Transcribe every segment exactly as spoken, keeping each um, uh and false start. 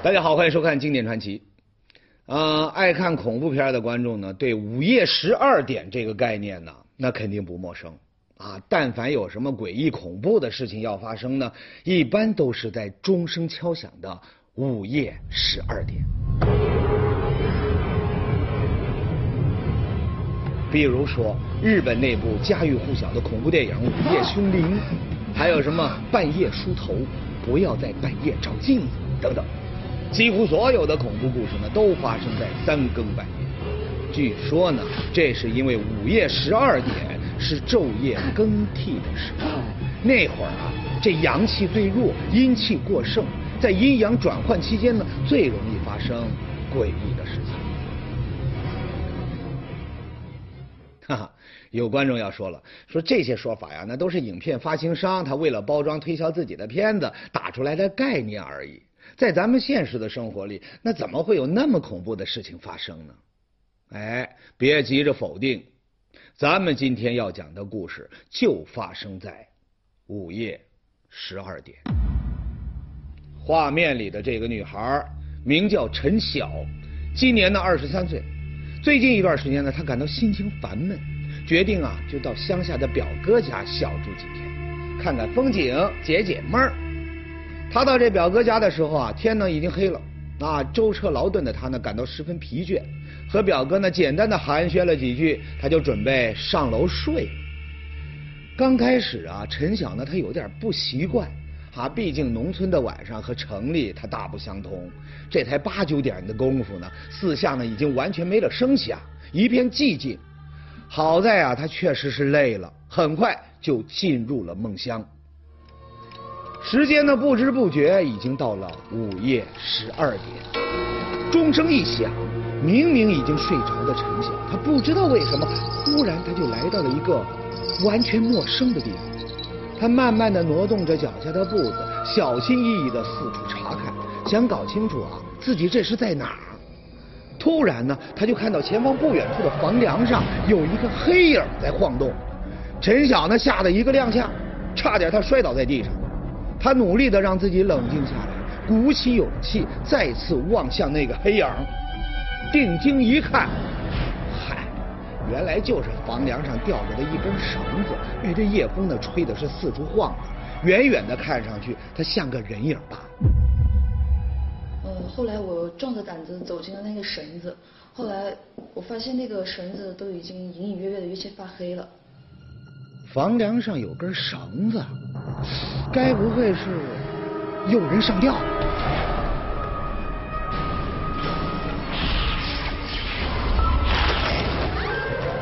大家好，欢迎收看《经典传奇》。呃，爱看恐怖片的观众呢，对午夜十二点这个概念呢，那肯定不陌生啊。但凡有什么诡异恐怖的事情要发生呢，一般都是在钟声敲响的午夜十二点。比如说，日本内部家喻户晓的恐怖电影《午夜凶铃》，还有什么《半夜梳头》，不要在半夜照镜子等等，几乎所有的恐怖故事呢，都发生在三更半夜。据说呢，这是因为午夜十二点是昼夜更替的时候，那会儿啊，这阳气最弱，阴气过盛，在阴阳转换期间呢，最容易发生诡异的事情。哈哈。有观众要说了，说这些说法呀，那都是影片发行商他为了包装推销自己的片子打出来的概念而已。在咱们现实的生活里，那怎么会有那么恐怖的事情发生呢？哎，别急着否定，咱们今天要讲的故事就发生在午夜十二点。画面里的这个女孩名叫陈晓，今年呢二十三岁。最近一段时间呢，她感到心情烦闷。决定啊，就到乡下的表哥家小住几天，看看风景，解解闷儿。他到这表哥家的时候啊，天呢已经黑了。啊，舟车劳顿的他呢，感到十分疲倦，和表哥呢简单的寒暄了几句，他就准备上楼睡。刚开始啊，陈晓呢他有点不习惯啊，毕竟农村的晚上和城里他大不相同。这才八九点的功夫呢，四下呢已经完全没了声响，一片寂静。好在啊，他确实是累了，很快就进入了梦乡。时间呢，不知不觉已经到了午夜十二点。钟声一响，明明已经睡着的陈晓，他不知道为什么，忽然他就来到了一个完全陌生的地方。他慢慢的挪动着脚下的步子，小心翼翼的四处查看，想搞清楚啊，自己这是在哪儿。突然呢，他就看到前方不远处的房梁上有一个黑影在晃动。陈晓呢吓得一个踉跄，差点他摔倒在地上。他努力的让自己冷静下来，鼓起勇气再次望向那个黑影。定睛一看，嗨，原来就是房梁上吊着的一根绳子，被这夜风呢吹的是四处晃的，远远的看上去它像个人影吧。后来我壮着胆子走进了那个绳子，后来我发现那个绳子都已经隐隐约约的有些发黑了。房梁上有根绳子，该不会是有人上吊？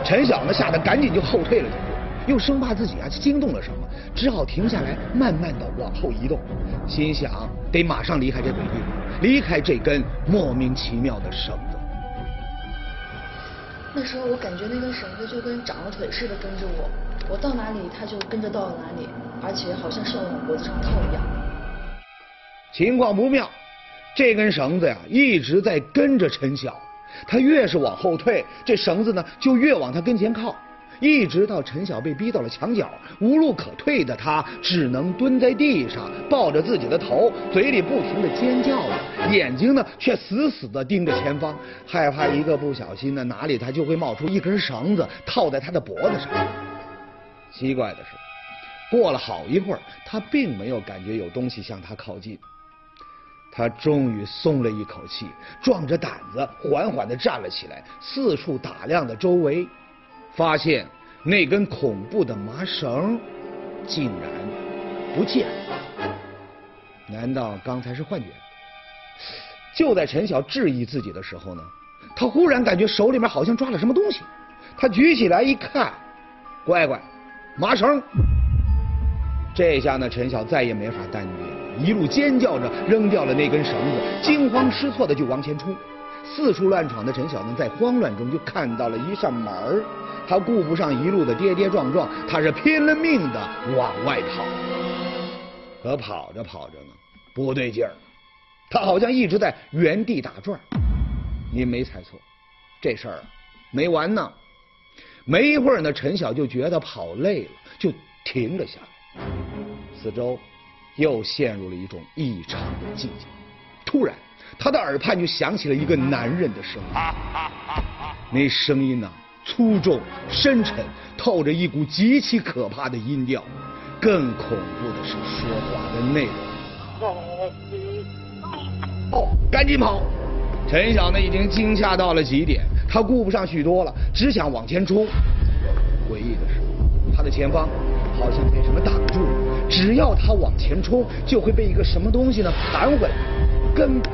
陈晓呢吓得赶紧就后退了几步，又生怕自己啊惊动了什么，只好停下来，慢慢的往后移动，心想得马上离开这鬼地方，离开这根莫名其妙的绳子。那时候我感觉那根绳子就跟长了腿似的跟着我，我到哪里它就跟着到哪里，而且好像是要往脖子上套一样。情况不妙，这根绳子呀、啊、一直在跟着陈晓，他越是往后退，这绳子呢就越往他跟前靠。一直到陈晓被逼到了墙角，无路可退的他只能蹲在地上，抱着自己的头，嘴里不停的尖叫着，眼睛呢却死死的盯着前方，害怕一个不小心呢，哪里他就会冒出一根绳子套在他的脖子上。奇怪的是，过了好一会儿，他并没有感觉有东西向他靠近。他终于松了一口气，壮着胆子缓缓的站了起来，四处打量着周围，发现那根恐怖的麻绳竟然不见了。难道刚才是幻觉？就在陈晓质疑自己的时候呢，他忽然感觉手里面好像抓了什么东西，他举起来一看，乖乖，麻绳！这下呢，陈晓再也没法耽搁了，一路尖叫着扔掉了那根绳子，惊慌失措的就往前冲。四处乱闯的陈晓呢，在慌乱中就看到了一扇门儿，他顾不上一路的跌跌撞撞，他是拼了命的往外跑。可跑着跑着呢，不对劲儿，他好像一直在原地打转。您没猜错，这事儿没完呢。没一会儿呢，陈晓就觉得跑累了，就停了下来。四周又陷入了一种异常的寂静。突然，他的耳畔就响起了一个男人的声音，那声音呢、啊，粗重深沉，透着一股极其可怕的音调。更恐怖的是说话的内容。赶紧跑！陈晓呢已经惊吓到了极点，他顾不上许多了，只想往前冲。诡异的是，他的前方好像被什么挡住了，只要他往前冲，就会被一个什么东西呢弹回来，根本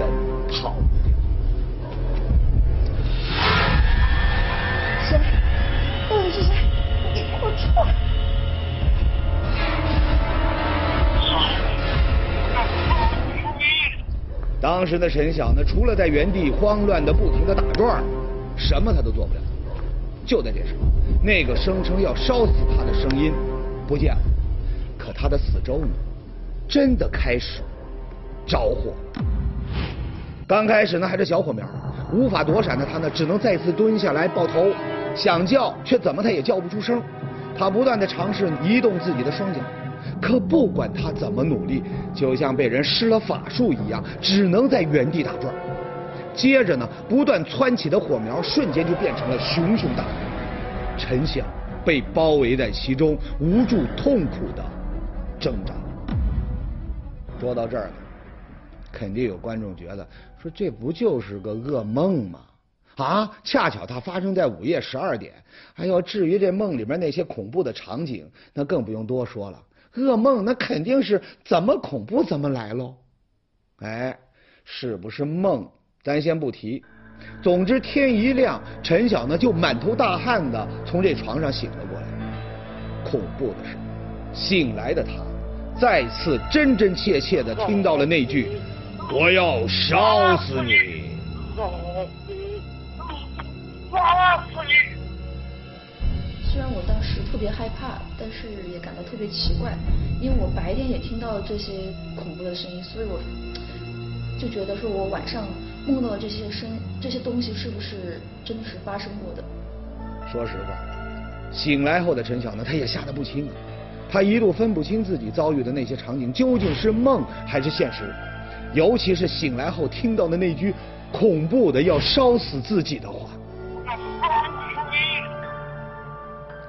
跑不掉。谁？到底是谁？你给我出来！当时的陈晓呢，除了在原地慌乱的不停的打转，什么他都做不了。就在这时，那个声称要烧死他的声音不见了，可他的四周呢，真的开始着火。刚开始呢还是小火苗，无法躲闪的他呢，只能再次蹲下来抱头，想叫却怎么他也叫不出声。他不断的尝试移动自己的双脚，可不管他怎么努力，就像被人施了法术一样，只能在原地打转。接着呢，不断窜起的火苗瞬间就变成了熊熊大火，陈晓被包围在其中，无助痛苦的挣扎。说到这儿，肯定有观众觉得说这不就是个噩梦吗？啊，恰巧它发生在午夜十二点。哎呦，至于这梦里面那些恐怖的场景，那更不用多说了。噩梦那肯定是怎么恐怖怎么来喽。哎，是不是梦咱先不提，总之天一亮，陈晓呢就满头大汗的从这床上醒了过来。恐怖的是，醒来的他再次真真切切的听到了那句我要烧死你，烧死你。虽然我当时特别害怕，但是也感到特别奇怪，因为我白天也听到这些恐怖的声音，所以我就觉得说我晚上梦到的这些声这些东西是不是真实发生过的。说实话，醒来后的陈晓呢，他也吓得不轻啊，他一度分不清自己遭遇的那些场景究竟是梦还是现实，尤其是醒来后听到的那句恐怖的要烧死自己的话。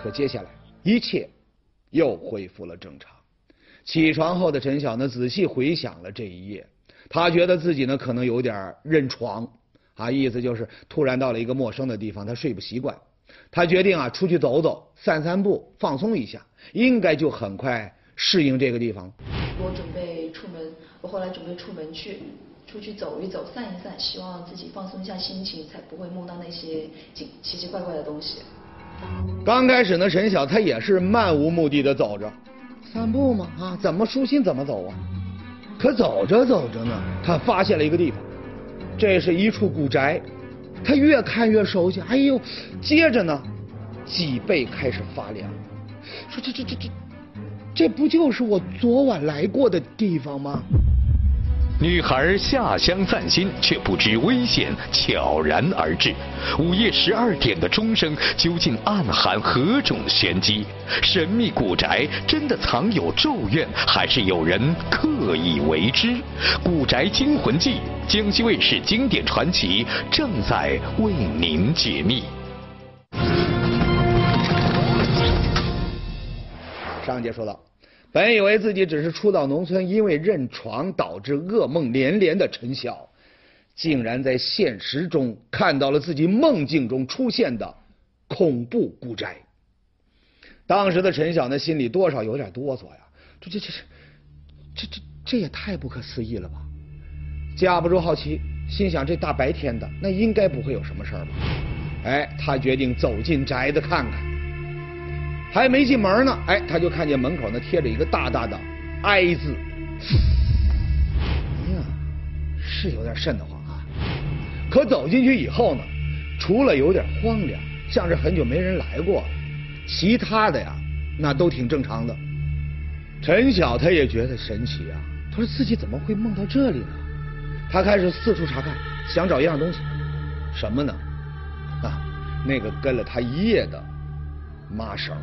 可接下来一切又恢复了正常。起床后的陈晓呢，仔细回想了这一夜，他觉得自己呢可能有点认床啊，意思就是突然到了一个陌生的地方，他睡不习惯。他决定啊出去走走，散散步，放松一下，应该就很快适应这个地方。我准备出门，我后来准备出门去出去走一走，散一散，希望自己放松一下心情，才不会梦到那些奇奇怪怪的东西。刚开始呢，陈晓他也是漫无目的的走着，散步嘛啊，怎么舒心怎么走啊。可走着走着呢，他发现了一个地方，这是一处古宅，他越看越熟悉。哎呦，接着呢，脊背开始发凉，说这这这这，这不就是我昨晚来过的地方吗？女孩下乡散心，却不知危险悄然而至。午夜十二点的钟声究竟暗含何种玄机？神秘古宅真的藏有咒怨，还是有人刻意为之？古宅惊魂记，江西卫视经典传奇正在为您解密。上节说到，本以为自己只是初到农村，因为认床导致噩梦连连的陈晓，竟然在现实中看到了自己梦境中出现的恐怖古宅。当时的陈晓呢，心里多少有点哆嗦呀，这这这这这这也太不可思议了吧！架不住好奇，心想这大白天的，那应该不会有什么事儿吧？哎，他决定走进宅子看看。还没进门呢，哎，他就看见门口呢贴着一个大大的哀字。哎呀，是有点瘆得慌啊。可走进去以后呢，除了有点荒凉，像是很久没人来过，其他的呀那都挺正常的。陈晓他也觉得神奇啊，他说自己怎么会梦到这里呢？他开始四处查看，想找一样东西。什么呢？啊，那个跟了他一夜的麻绳。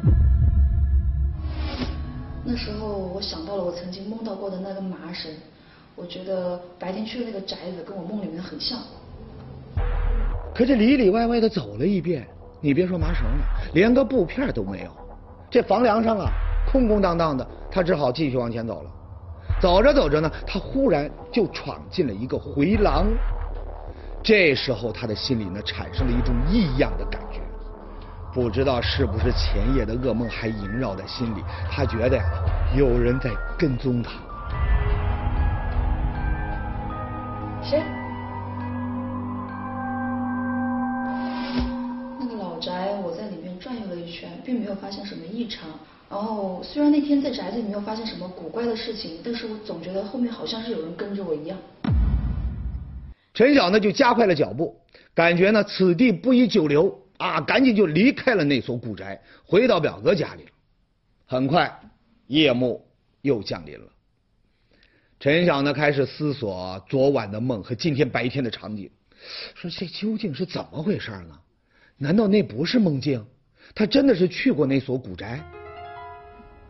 那时候我想到了我曾经梦到过的那个麻绳，我觉得白天去的那个宅子跟我梦里面的很像。可这里里外外的走了一遍，你别说麻绳了，连个布片都没有。这房梁上啊，空空荡荡的，他只好继续往前走了。走着走着呢，他忽然就闯进了一个回廊。这时候他的心里呢，产生了一种异样的感觉。 不知道是不是前夜的噩梦还萦绕在心里，他觉得呀，有人在跟踪他。谁？那个老宅，我在里面转悠了一圈，并没有发现什么异常。然后虽然那天在宅子里没有发现什么古怪的事情，但是我总觉得后面好像是有人跟着我一样。陈晓呢就加快了脚步，感觉呢此地不宜久留。 啊，赶紧就离开了那所古宅，回到表哥家里了。很快，夜幕又降临了。陈晓呢，开始思索昨晚的梦和今天白天的场景，说这究竟是怎么回事呢？难道那不是梦境？他真的是去过那所古宅？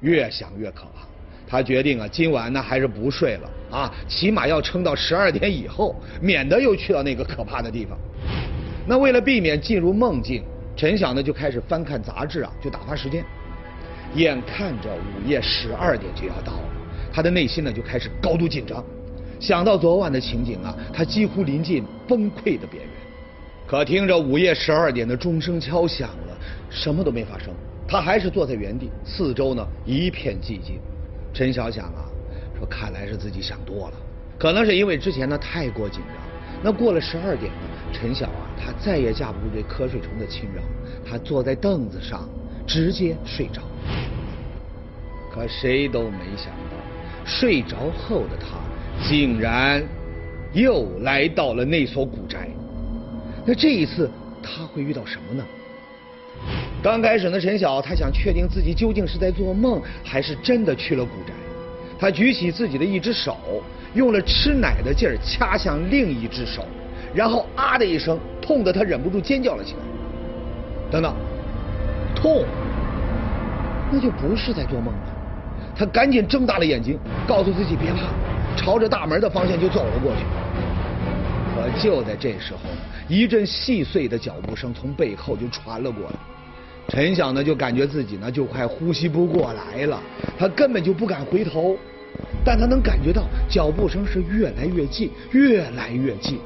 越想越可怕，他决定啊，今晚呢还是不睡了啊，起码要撑到十二点以后，免得又去到那个可怕的地方。 那为了避免进入梦境，陈晓呢就开始翻看杂志啊，就打发时间。眼看着午夜十二点就要到了，他的内心呢就开始高度紧张。想到昨晚的情景啊，他几乎临近崩溃的边缘。可听着午夜十二点的钟声敲响了，什么都没发生，他还是坐在原地，四周呢一片寂静。陈晓想啊，说看来是自己想多了，可能是因为之前呢太过紧张。 那过了十二点呢，陈晓啊，他再也架不住这瞌睡虫的侵扰，他坐在凳子上直接睡着。可谁都没想到，睡着后的他竟然又来到了那所古宅。那这一次他会遇到什么呢？刚开始呢，陈晓他想确定自己究竟是在做梦，还是真的去了古宅。 他举起自己的一只手，用了吃奶的劲儿掐向另一只手，然后啊的一声，痛得他忍不住尖叫了起来。等等，痛，那就不是在做梦了。他赶紧睁大了眼睛，告诉自己别怕，朝着大门的方向就走了过去。可就在这时候，一阵细碎的脚步声从背后就传了过来。 陈晓呢，就感觉自己呢就快呼吸不过来了，他根本就不敢回头，但他能感觉到脚步声是越来越近，越来越近。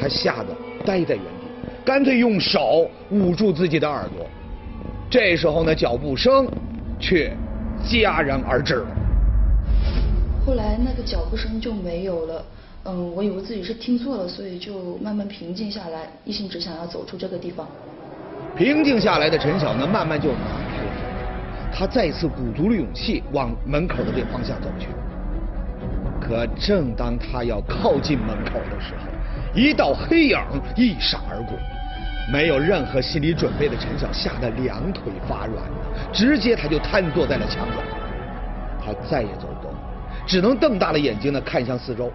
他吓得呆在原地，干脆用手捂住自己的耳朵。这时候呢，脚步声却戛然而止了。后来那个脚步声就没有了，嗯，我以为自己是听错了，所以就慢慢平静下来，一心只想要走出这个地方。 平静下来的陈晓呢，慢慢就打开了门，他再次鼓足了勇气往门口的这方向走去。可正当他要靠近门口的时候，一道黑影一闪而过，没有任何心理准备的陈晓吓得两腿发软，直接他就瘫坐在了墙角。他再也走不动，只能瞪大了眼睛呢看向四周。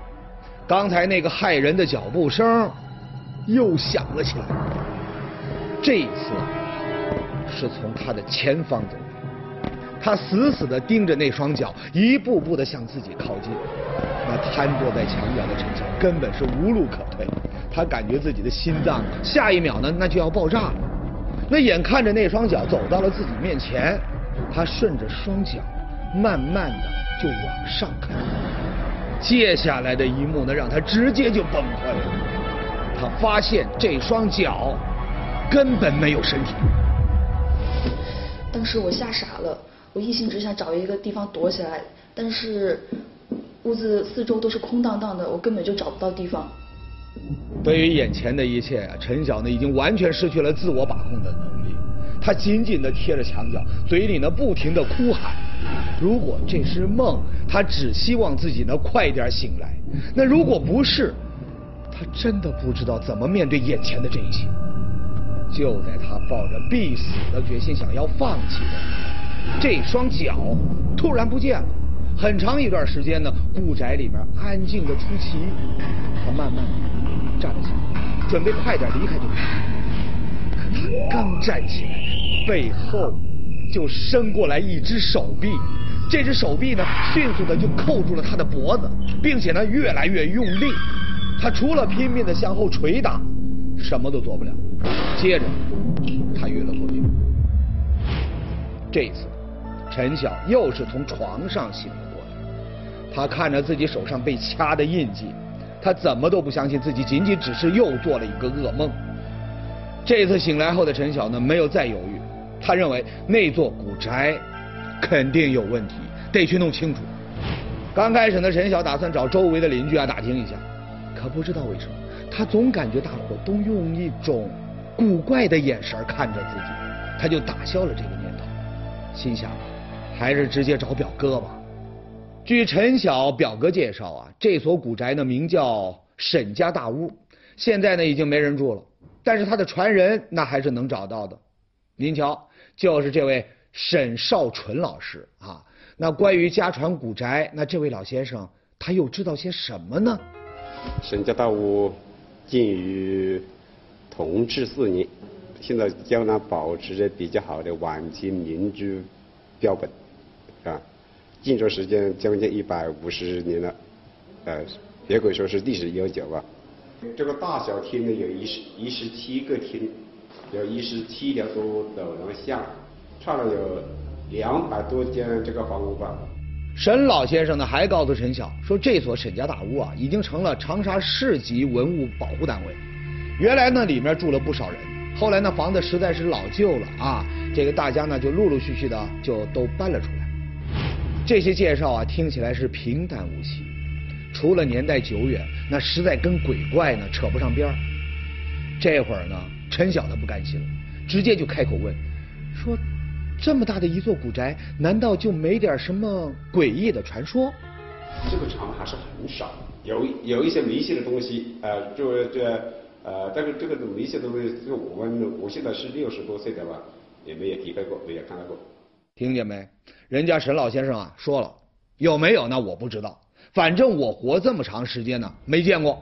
刚才那个骇人的脚步声又响了起来。 这一次是从他的前方走来，他死死地盯着那双脚，一步步地向自己靠近。那瘫坐在墙角的陈晓根本是无路可退，他感觉自己的心脏下一秒呢那就要爆炸了。那眼看着那双脚走到了自己面前，他顺着双脚慢慢的就往上看。接下来的一幕呢让他直接就崩溃了，他发现这双脚。 根本没有身体。当时我吓傻了，我一心只想找一个地方躲起来，但是屋子四周都是空荡荡的，我根本就找不到地方。对于眼前的一切啊，陈晓呢已经完全失去了自我把控的能力，他紧紧地贴着墙角，嘴里呢不停地哭喊。如果这是梦，他只希望自己呢快点醒来；那如果不是，他真的不知道怎么面对眼前的这一切。 就在他抱着必死的决心想要放弃的时候，这双脚突然不见了。很长一段时间呢，古宅里面安静的出奇。他慢慢站了起来，准备快点离开这里。可他刚站起来，背后就伸过来一只手臂，这只手臂呢，迅速的就扣住了他的脖子，并且呢，越来越用力。他除了拼命的向后捶打，什么都做不了。接着，他晕了过去。这一次，陈晓又是从床上醒了过来。他看着自己手上被掐的印记，他怎么都不相信自己仅仅只是又做了一个噩梦。这次醒来后的陈晓呢，没有再犹豫。他认为那座古宅肯定有问题，得去弄清楚。刚开始呢，陈晓打算找周围的邻居啊打听一下，可不知道为什么，他总感觉大伙都用一种古怪的眼神看着自己，他就打消了这个念头，心想还是直接找表哥吧。据陈晓表哥介绍啊，这所古宅呢名叫沈家大屋，现在呢已经没人住了，但是他的传人那还是能找到的。您瞧，就是这位沈少纯老师啊。那关于家传古宅，那这位老先生他又知道些什么呢？沈家大屋建于同治四年，现在江南保持着比较好的晚清民居标本啊，建筑时间将近一百五十年了，呃，别可以说是历史悠久吧。这个大小厅呢有一十一十七个厅。有一十七条多走廊巷，差了有两百多间这个房屋吧。沈老先生呢还告诉陈晓说，这所沈家大屋啊已经成了长沙市级文物保护单位。原来呢里面住了不少人，后来呢房子实在是老旧了啊，这个大家呢就陆陆续续的就都搬了出来。这些介绍啊听起来是平淡无奇，除了年代久远，那实在跟鬼怪呢扯不上边儿。这会儿呢，陈晓他不甘心了，直接就开口问，说这么大的一座古宅，难道就没点什么诡异的传说？这个传闻还是很少，有有一些迷信的东西，呃，就这呃，但是这个迷信的东西，就我们我现在是六十多岁的吧，也没有体会过，没有看到过。听见没？人家沈老先生啊说了，有没有那我不知道，反正我活这么长时间呢，没见过。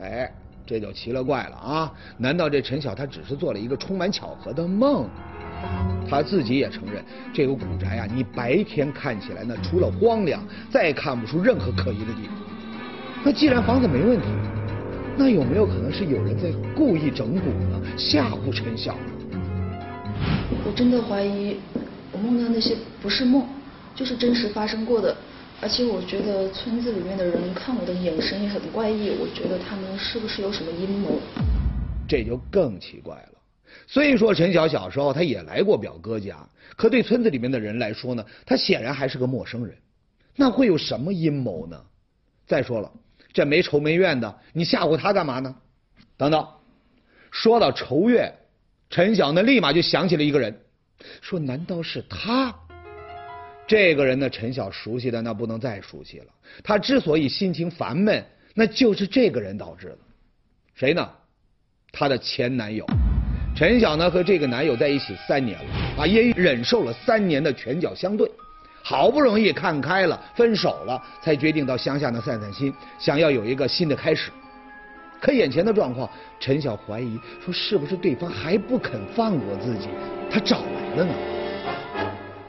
哎。这就奇了怪了啊！难道这陈晓他只是做了一个充满巧合的梦？他自己也承认，这个古宅啊，你白天看起来呢，除了荒凉，再看不出任何可疑的地方。那既然房子没问题，那有没有可能是有人在故意整蛊呢，吓唬陈晓？我真的怀疑，我梦到那些不是梦，就是真实发生过的。而且我觉得村子里面的人看我的眼神也很怪异，我觉得他们是不是有什么阴谋？这就更奇怪了。虽说陈晓小时候他也来过表哥家，可对村子里面的人来说呢，他显然还是个陌生人。那会有什么阴谋呢？再说了，这没仇没怨的，你吓唬他干嘛呢？等等，说到仇怨，陈晓呢立马就想起了一个人，说难道是他？这个人呢，陈晓熟悉的那不能再熟悉了。他之所以心情烦闷，那就是这个人导致的。谁呢？他的前男友。陈晓呢和这个男友在一起三年了啊，也忍受了三年的拳脚相对。好不容易看开了，分手了，才决定到乡下呢散散心，想要有一个新的开始。可眼前的状况，陈晓怀疑说，是不是对方还不肯放过自己，他找来了呢？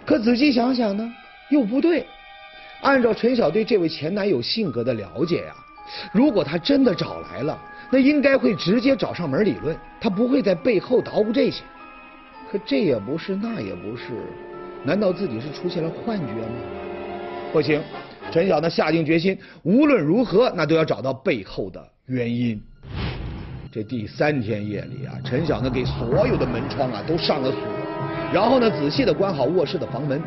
可仔细想想呢，又不对。按照陈晓对这位前男友性格的了解呀、啊，如果他真的找来了，那应该会直接找上门理论，他不会在背后捣鼓这些。可这也不是，那也不是，难道自己是出现了幻觉吗？不行，陈晓呢下定决心，无论如何那都要找到背后的原因。这第三天夜里啊，陈晓呢给所有的门窗啊都上了锁。然后呢，仔细的关好卧室的房门，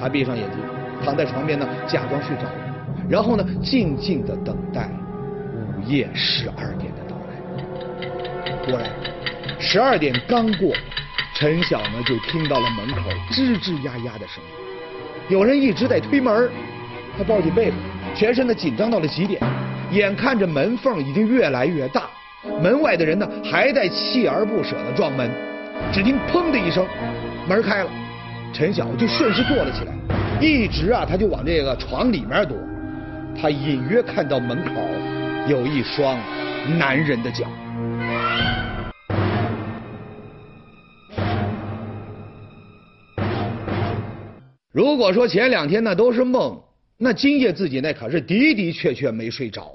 他闭上眼睛，躺在床边呢，假装睡着，然后呢，静静的等待午夜十二点的到来。果然，十二点刚过，陈晓呢就听到了门口吱吱呀呀的声音，有人一直在推门，他抱起被子，全身呢紧张到了极点，眼看着门缝已经越来越大，门外的人呢还在锲而不舍的撞门，只听砰的一声。门开了，陈晓就顺势坐了起来，一直啊，他就往这个床里面躲。他隐约看到门口有一双男人的脚。如果说前两天那都是梦，那今夜自己那可是的的确确没睡着。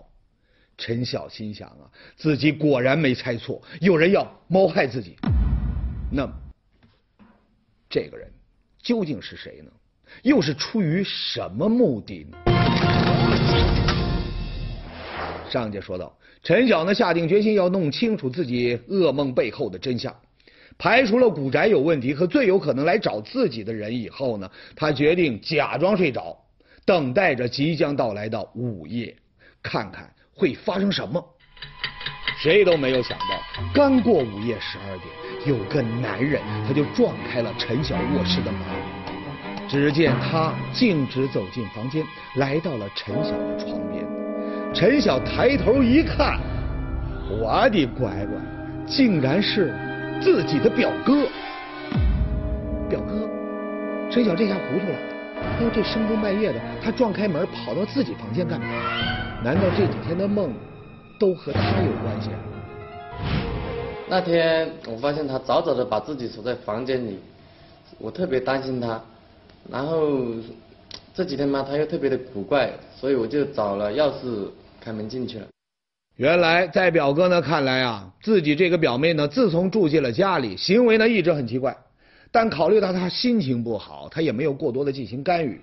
陈晓心想啊，自己果然没猜错，有人要谋害自己。那么，这个人究竟是谁呢？又是出于什么目的呢？上节说到，陈晓呢下定决心要弄清楚自己噩梦背后的真相，排除了古宅有问题和最有可能来找自己的人以后呢，他决定假装睡着，等待着即将到来的午夜，看看会发生什么。谁都没有想到，刚过午夜十二点，有个男人他就撞开了陈晓卧室的门。只见他径直走进房间，来到了陈晓的床边。陈晓抬头一看，我的乖乖，竟然是自己的表哥！表哥，陈晓这下糊涂了。哎呦，这深更半夜的，他撞开门跑到自己房间干嘛？难道这几天的梦都和他有关系啊？那天我发现他早早的把自己锁在房间里，我特别担心他。然后这几天嘛，他又特别的古怪，所以我就找了钥匙开门进去了。原来在表哥呢看来啊，自己这个表妹呢，自从住进了家里，行为呢一直很奇怪，但考虑到她心情不好，他也没有过多的进行干预。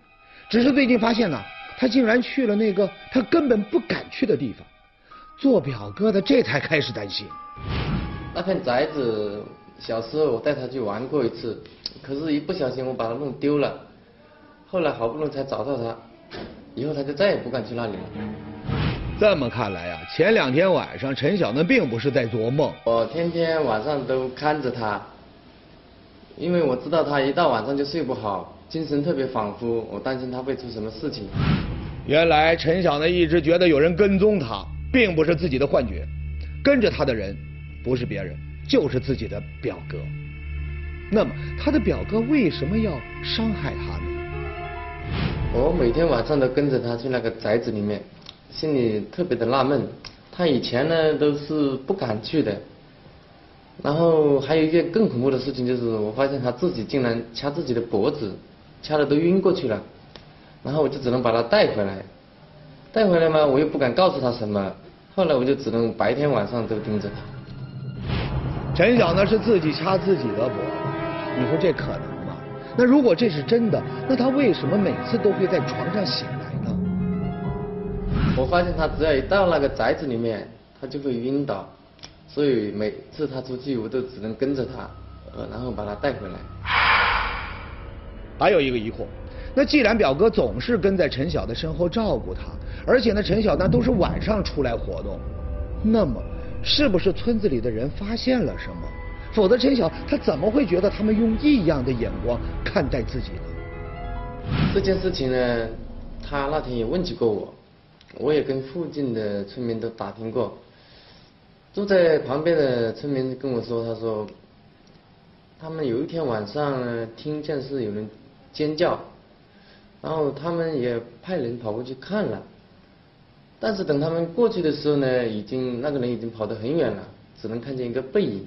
只是最近发现呢，他竟然去了那个他根本不敢去的地方，做表哥的这才开始担心。那片宅子，小时候我带他去玩过一次，可是一不小心我把它弄丢了。后来好不容易才找到他，以后他就再也不敢去那里了。这么看来啊，前两天晚上陈晓呢并不是在做梦。我天天晚上都看着他，因为我知道他一到晚上就睡不好，精神特别恍惚，我担心他会出什么事情。原来陈晓呢一直觉得有人跟踪他，并不是自己的幻觉，跟着他的人不是别人，就是自己的表哥。那么他的表哥为什么要伤害他呢？我每天晚上都跟着他去那个宅子里面，心里特别的纳闷。他以前呢都是不敢去的。然后还有一件更恐怖的事情，就是我发现他自己竟然掐自己的脖子，掐得都晕过去了。然后我就只能把他带回来，带回来嘛我又不敢告诉他什么，后来我就只能白天晚上都盯着他。陈晓呢是自己掐自己的脖子，你说这可能？那如果这是真的，那他为什么每次都会在床上醒来呢？我发现他只要一到那个宅子里面，他就会晕倒，所以每次他出去，我都只能跟着他，呃，然后把他带回来。还有一个疑惑，那既然表哥总是跟在陈晓的身后照顾他，而且呢，陈晓那都是晚上出来活动，那么是不是村子里的人发现了什么？否则陈晓他怎么会觉得他们用异样的眼光看待自己呢？这件事情呢，他那天也问起过我，我也跟附近的村民都打听过。住在旁边的村民跟我说，他说他们有一天晚上呢听见是有人尖叫，然后他们也派人跑过去看了，但是等他们过去的时候呢，已经那个人已经跑得很远了，只能看见一个背影。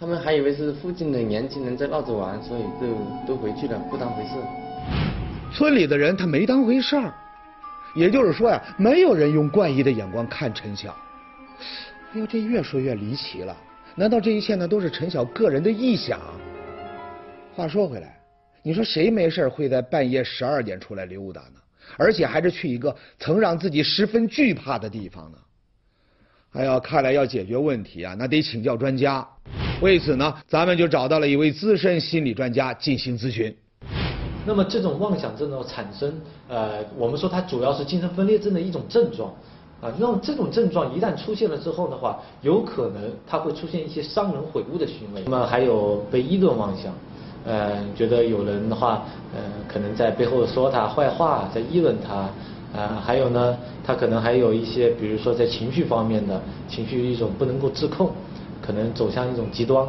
他们还以为是附近的年轻人在闹着玩，所以就都回去了，不当回事。村里的人他没当回事儿，也就是说呀、啊，没有人用怪异的眼光看陈晓。哎呦，这越说越离奇了。难道这一切呢都是陈晓个人的臆想？话说回来，你说谁没事会在半夜十二点出来溜达呢？而且还是去一个曾让自己十分惧怕的地方呢？哎呀，看来要解决问题啊，那得请教专家。为此呢，咱们就找到了一位资深心理专家进行咨询。那么这种妄想症的产生，呃，我们说它主要是精神分裂症的一种症状啊。那么这种症状一旦出现了之后的话，有可能它会出现一些伤人毁物的行为。那么还有被议论妄想，呃，觉得有人的话，呃，可能在背后说他坏话，在议论他。啊，还有呢，他可能还有一些，比如说在情绪方面的情绪一种不能够自控，可能走向一种极端，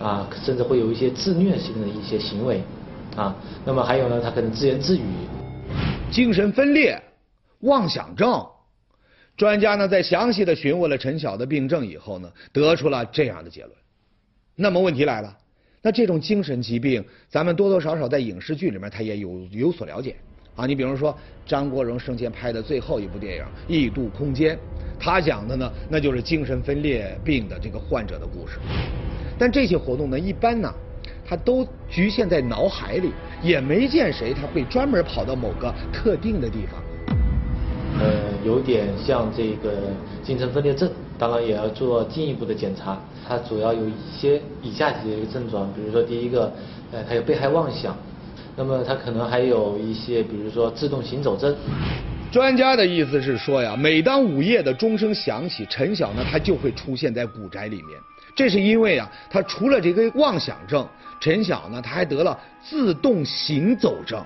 啊，甚至会有一些自虐性的一些行为，啊，那么还有呢，他可能自言自语。精神分裂、妄想症，专家呢在详细的询问了陈晓的病症以后呢，得出了这样的结论。那么问题来了，那这种精神疾病，咱们多多少少在影视剧里面他也有有所了解啊。你比如说张国荣生前拍的最后一部电影《异度空间》，他讲的呢，那就是精神分裂病的这个患者的故事。但这些活动呢，一般呢，它都局限在脑海里，也没见谁他会专门跑到某个特定的地方。呃，有点像这个精神分裂症，当然也要做进一步的检查。它主要有一些以下几个症状，比如说第一个，呃，它有被害妄想，那么它可能还有一些，比如说自动行走症。专家的意思是说呀，每当午夜的钟声响起，陈晓呢，他就会出现在古宅里面。这是因为啊，他除了这个妄想症，陈晓呢，他还得了自动行走症。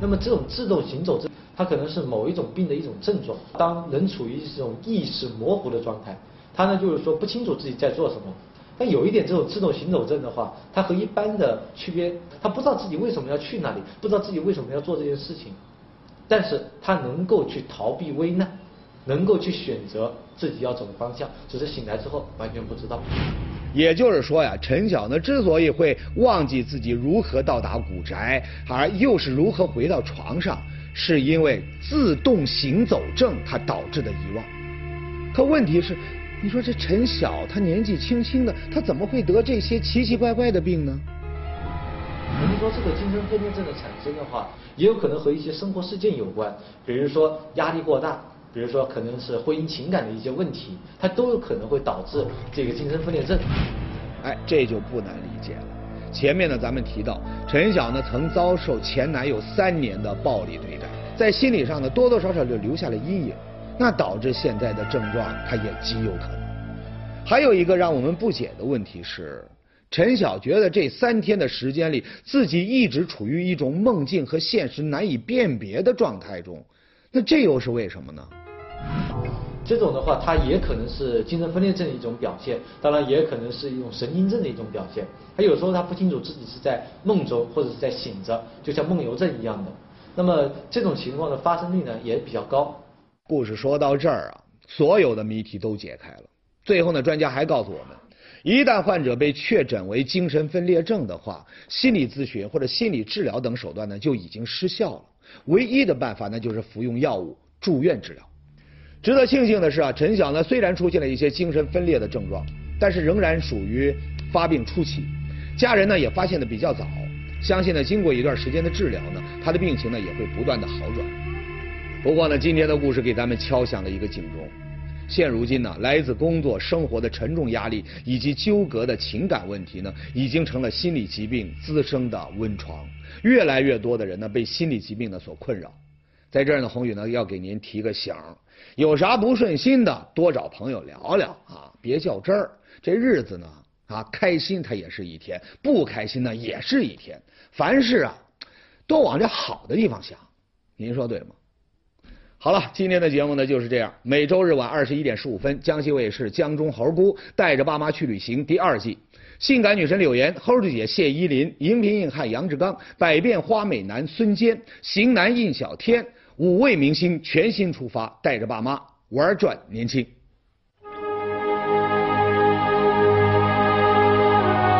那么这种自动行走症，它可能是某一种病的一种症状。当人处于一种意识模糊的状态，他呢就是说不清楚自己在做什么。但有一点，这种自动行走症的话，它和一般的区别，他不知道自己为什么要去那里，不知道自己为什么要做这件事情，但是他能够去逃避危难，能够去选择自己要走的方向，只是醒来之后完全不知道。也就是说呀，陈晓呢之所以会忘记自己如何到达古宅，而又是如何回到床上，是因为自动行走症它导致的遗忘。可问题是，你说这陈晓他年纪轻轻的，他怎么会得这些奇奇怪怪的病呢？我们说这个精神分裂症的产生的话，也有可能和一些生活事件有关，比如说压力过大，比如说可能是婚姻情感的一些问题，它都有可能会导致这个精神分裂症。哎，这就不难理解了。前面呢，咱们提到陈晓呢曾遭受前男友三年的暴力对待，在心理上呢多多少少就留下了阴影，那导致现在的症状它也极有可能。还有一个让我们不解的问题是，陈晓觉得这三天的时间里，自己一直处于一种梦境和现实难以辨别的状态中，那这又是为什么呢？这种的话，它也可能是精神分裂症的一种表现，当然也可能是一种神经症的一种表现。他有时候他不清楚自己是在梦中或者是在醒着，就像梦游症一样的。那么这种情况的发生率呢也比较高。故事说到这儿啊，所有的谜题都解开了。最后呢，专家还告诉我们，一旦患者被确诊为精神分裂症的话，心理咨询或者心理治疗等手段呢就已经失效了，唯一的办法呢就是服用药物住院治疗。值得庆幸的是啊，陈晓呢虽然出现了一些精神分裂的症状，但是仍然属于发病初期，家人呢也发现的比较早，相信呢经过一段时间的治疗呢，他的病情呢也会不断的好转。不过呢，今天的故事给咱们敲响了一个警钟。现如今呢，来自工作生活的沉重压力以及纠葛的情感问题呢，已经成了心理疾病滋生的温床，越来越多的人呢被心理疾病呢所困扰。在这儿呢，宏宇呢要给您提个醒，有啥不顺心的，多找朋友聊聊啊，别较真儿。这日子呢，啊，开心它也是一天，不开心呢也是一天。凡事啊，都往这好的地方想，您说对吗？好了，今天的节目呢就是这样。每周日晚二十一点十五分，江西卫视《江中猴姑带着爸妈去旅行》第二季，性感女神柳岩、猴子姐谢依霖、荧屏硬汉杨志刚、百变花美男孙坚、型男印小天。五位明星全新出发，带着爸妈玩转年轻。